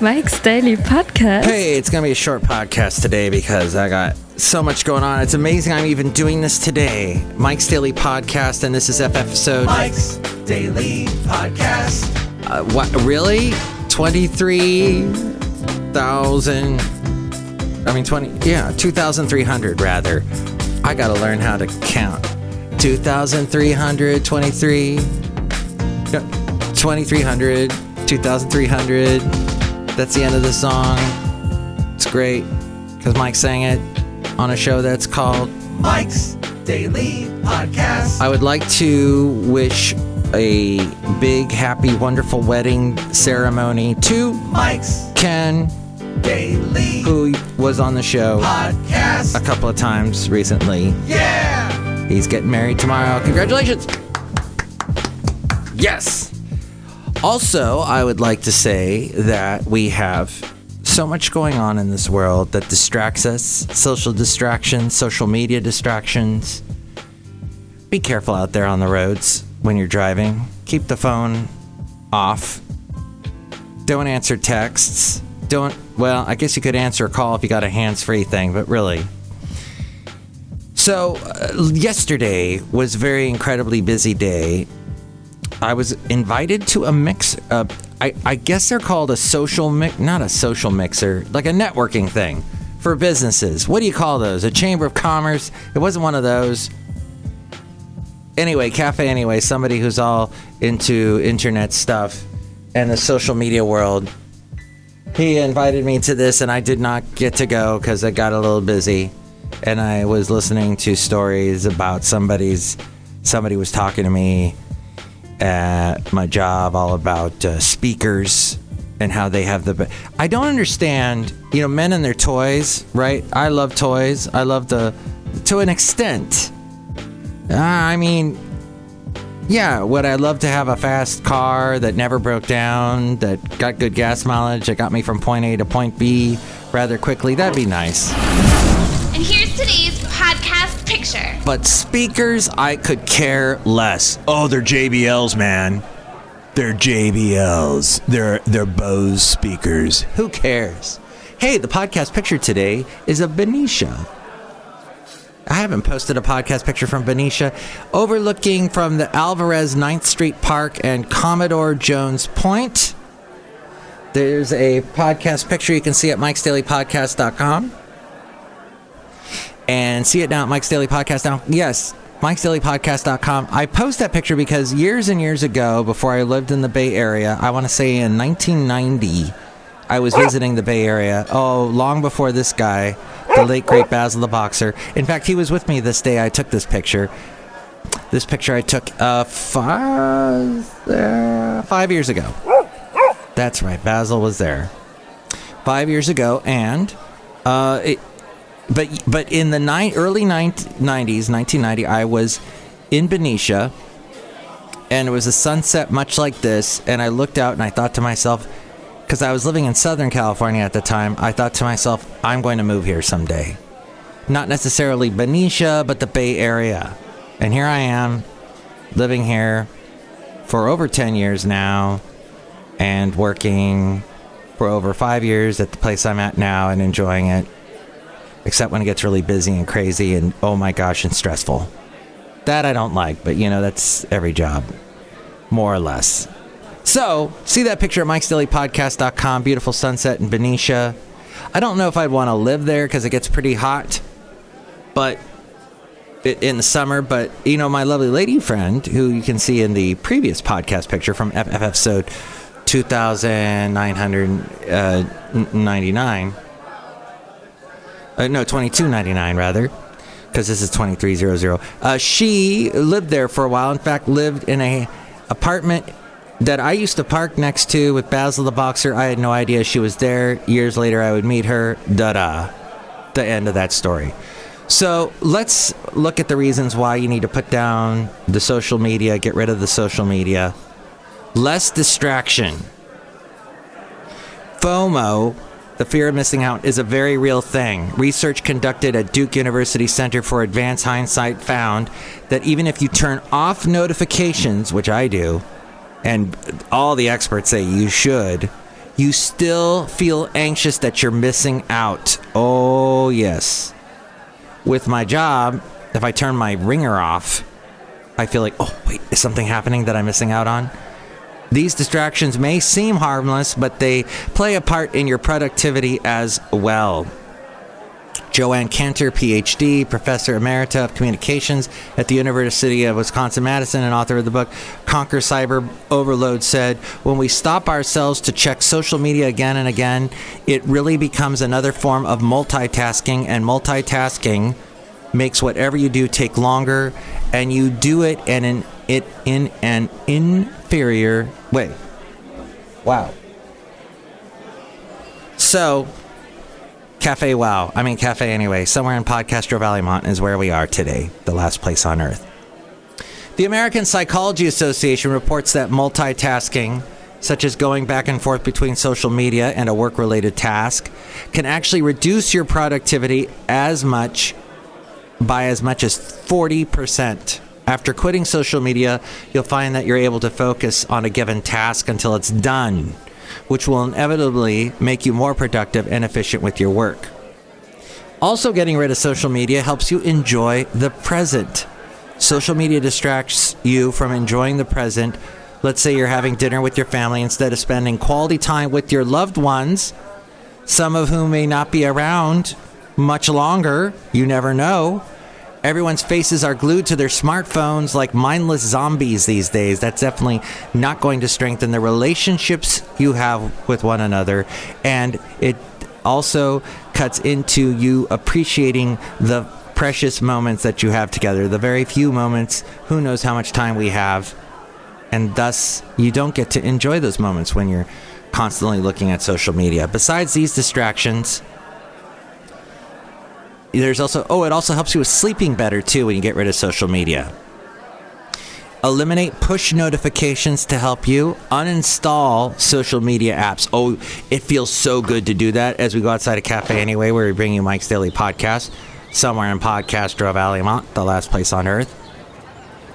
Mike's Daily Podcast. Hey, it's going to be a short podcast today because I got so much going on. It's amazing I'm even doing this today. Mike's Daily Podcast, and this is F episode. Mike's Daily Podcast. What? Really? 23,000. 2,300 rather. I got to learn how to count. 2,300, 23. 2,300, 2,300. That's the end of the song. It's great because Mike sang it on a show that's called Mike's Daily Podcast. I would like to wish a big, happy, wonderful wedding ceremony to Mike's Ken Daily, who was on the show podcast a couple of times recently. Yeah! He's getting married tomorrow. Congratulations! Yes! Also, I would like to say that we have so much going on in this world that distracts us. Social distractions, social media distractions. Be careful out there on the roads when you're driving. Keep the phone off. Don't answer texts. Well, I guess you could answer a call if you got a hands-free thing, but really. So, yesterday was a very incredibly busy day. I was invited to a mix. I guess they're called a social mix, not a social mixer, like a networking thing for businesses. What do you call those? A chamber of commerce? It wasn't one of those. Anyway, cafe anyway, somebody who's all into internet stuff and the social media world. He invited me to this and I did not get to go because I got a little busy and I was listening to stories about somebody was talking to me at my job all about speakers and how they have the... I don't understand, men and their toys, right? I love toys. I love to an extent. Would I love to have a fast car that never broke down, that got good gas mileage, that got me from point A to point B rather quickly? That'd be nice. And here's today's podcast picture. But speakers, I could care less. Oh, they're JBLs, man. They're JBLs. They're Bose speakers. Who cares? Hey, the podcast picture today is of Benicia. I haven't posted a podcast picture from Benicia, overlooking from the Alvarez Ninth Street Park and Commodore Jones Point. There's a podcast picture you can see at MikesDailyPodcast.com. And see it now at Mike's Daily Podcast now. Yes, MikesDailyPodcast.com. I post that picture because years and years ago, before I lived in the Bay Area, I want to say in 1990, I was visiting the Bay Area. Oh, long before this guy, the late, great Basil the Boxer. In fact, he was with me this day I took this picture. This picture I took 5 years ago. That's right, Basil was there 5 years ago, and but in the early 90s, 1990, I was in Benicia, and it was a sunset much like this, and I looked out and I thought to myself, because I was living in Southern California at the time, I thought to myself, I'm going to move here someday. Not necessarily Benicia, but the Bay Area. And here I am, living here for over 10 years now, and working for over 5 years at the place I'm at now and enjoying it. Except when it gets really busy and crazy and, oh my gosh, and stressful. That I don't like, but that's every job, more or less. So, see that picture at MikesDailyPodcast.com. Beautiful sunset in Benicia. I don't know if I'd want to live there because it gets pretty hot but in the summer. But, my lovely lady friend, who you can see in the previous podcast picture from episode 2,999. 2299 rather, because this is 2300. She lived there for a while. In fact, lived in an apartment that I used to park next to with Basil the Boxer. I had no idea she was there. Years later, I would meet her. Da-da. The end of that story. So let's look at the reasons why you need to put down the social media, get rid of the social media. Less distraction. FOMO. The fear of missing out is a very real thing. Research conducted at Duke University Center for Advanced Hindsight found that even if you turn off notifications, which I do, and all the experts say you should, you still feel anxious that you're missing out. Oh, yes. With my job, if I turn my ringer off, I feel like, oh, wait, is something happening that I'm missing out on? These distractions may seem harmless, but they play a part in your productivity as well. Joanne Cantor, Ph.D., Professor Emerita of Communications at the University of Wisconsin-Madison and author of the book Conquer Cyber Overload, said, "When we stop ourselves to check social media again and again, it really becomes another form of multitasking, and multitasking makes whatever you do take longer, and you do it in an inferior way." Wow. So... Cafe Wow. I mean, Cafe Anyway. Somewhere in Podcastro Valleymont is where we are today, the last place on Earth. The American Psychology Association reports that multitasking, such as going back and forth between social media and a work-related task, can actually reduce your productivity by as much as 40%. After quitting social media, you'll find that you're able to focus on a given task until it's done, which will inevitably make you more productive and efficient with your work. Also, getting rid of social media helps you enjoy the present. Social media distracts you from enjoying the present. Let's say you're having dinner with your family instead of spending quality time with your loved ones, some of whom may not be around much longer. You never know. Everyone's faces are glued to their smartphones like mindless zombies these days. That's definitely not going to strengthen the relationships you have with one another. And it also cuts into you appreciating the precious moments that you have together, the very few moments. Who knows how much time we have? And thus, you don't get to enjoy those moments when you're constantly looking at social media. Besides these distractions... there's also, it also helps you with sleeping better, too, when you get rid of social media. Eliminate push notifications to help you. Uninstall social media apps. Oh, it feels so good to do that as we go outside a Cafe Anyway, where we bring you Mike's Daily Podcast, somewhere in Podcastro Valleymont, the last place on Earth.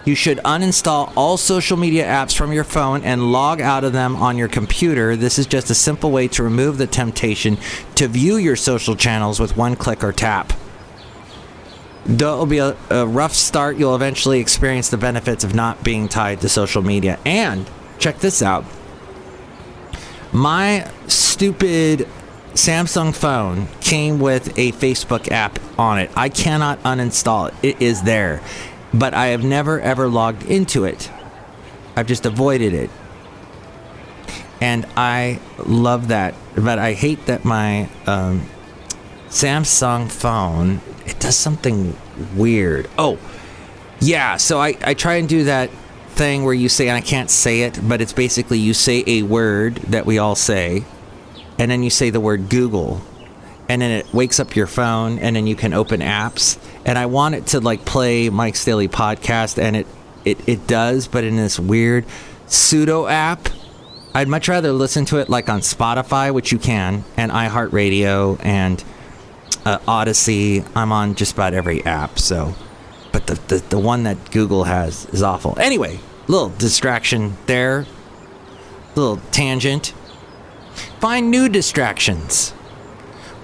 You should uninstall all social media apps from your phone and log out of them on your computer. This is just a simple way to remove the temptation to view your social channels with one click or tap. Though it'll be a rough start, you'll eventually experience the benefits of not being tied to social media. And check this out. My stupid Samsung phone came with a Facebook app on it. I cannot uninstall it. It is there. But I have never, ever logged into it. I've just avoided it. And I love that. But I hate that my Samsung phone... it does something weird. Oh, yeah. So I try and do that thing where you say, and I can't say it, but it's basically you say a word that we all say, and then you say the word Google, and then it wakes up your phone, and then you can open apps. And I want it to like play Mike's Daily Podcast, and it does, but in this weird pseudo app. I'd much rather listen to it like on Spotify, which you can, and iHeartRadio, and... Odyssey. I'm on just about every app, so. But the one that Google has is awful. Anyway, little distraction there. Little tangent. Find new distractions.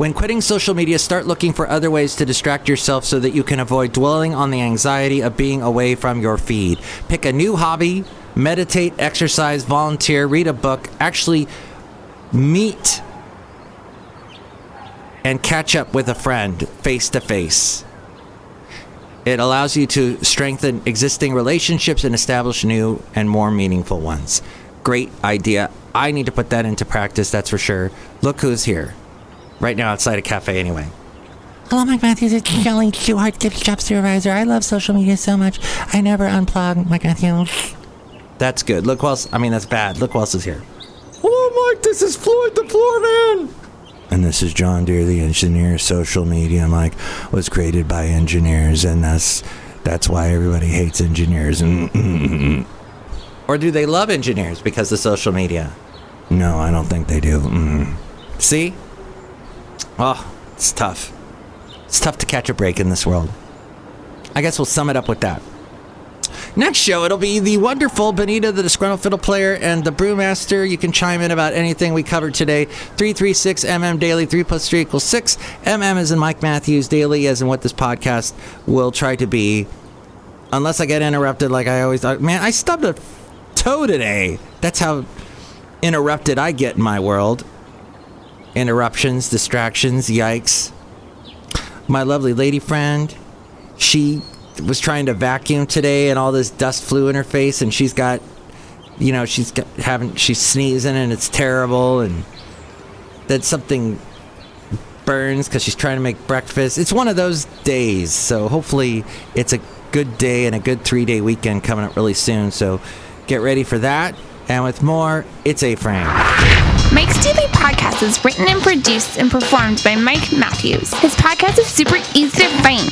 When quitting social media, start looking for other ways to distract yourself so that you can avoid dwelling on the anxiety of being away from your feed. Pick a new hobby, meditate, exercise, volunteer, read a book, actually meet and catch up with a friend face-to-face. It allows you to strengthen existing relationships and establish new and more meaningful ones. Great idea. I need to put that into practice, that's for sure. Look who's here. Right now outside a Cafe Anyway. Hello, Mike Matthews. It's Chely Shoehart, gift shop supervisor. I love social media so much. I never unplug, Mike Matthews. That's good. Look who else. I mean, that's bad. Look who else is here. Hello, Mike. This is Floyd the Floorman. And this is John Deere, the engineer. Social media, Mike, was created by engineers, and that's why everybody hates engineers. Or do they love engineers because of social media? No, I don't think they do. See? Oh, it's tough. It's tough to catch a break in this world. I guess we'll sum it up with that. Next show, it'll be the wonderful Benita the Disgruntled Fiddle Player and the Brewmaster. You can chime in about anything we covered today. 336MM Daily, 3 + 3 = 6. MM as in Mike Matthews, Daily as in what this podcast will try to be. Unless I get interrupted like I always thought. Man, I stubbed a toe today. That's how interrupted I get in my world. Interruptions, distractions, yikes. My lovely lady friend, she was trying to vacuum today and all this dust flew in her face, and she's got, you know, she's sneezing and it's terrible, and that something burns because she's trying to make breakfast. It's one of those days, so hopefully it's a good day and a good 3-day weekend coming up really soon, so get ready for that. And with more, it's A-Frame. Mike's Daily Podcast is written and produced and performed by Mike Matthews. His podcast is super easy to find.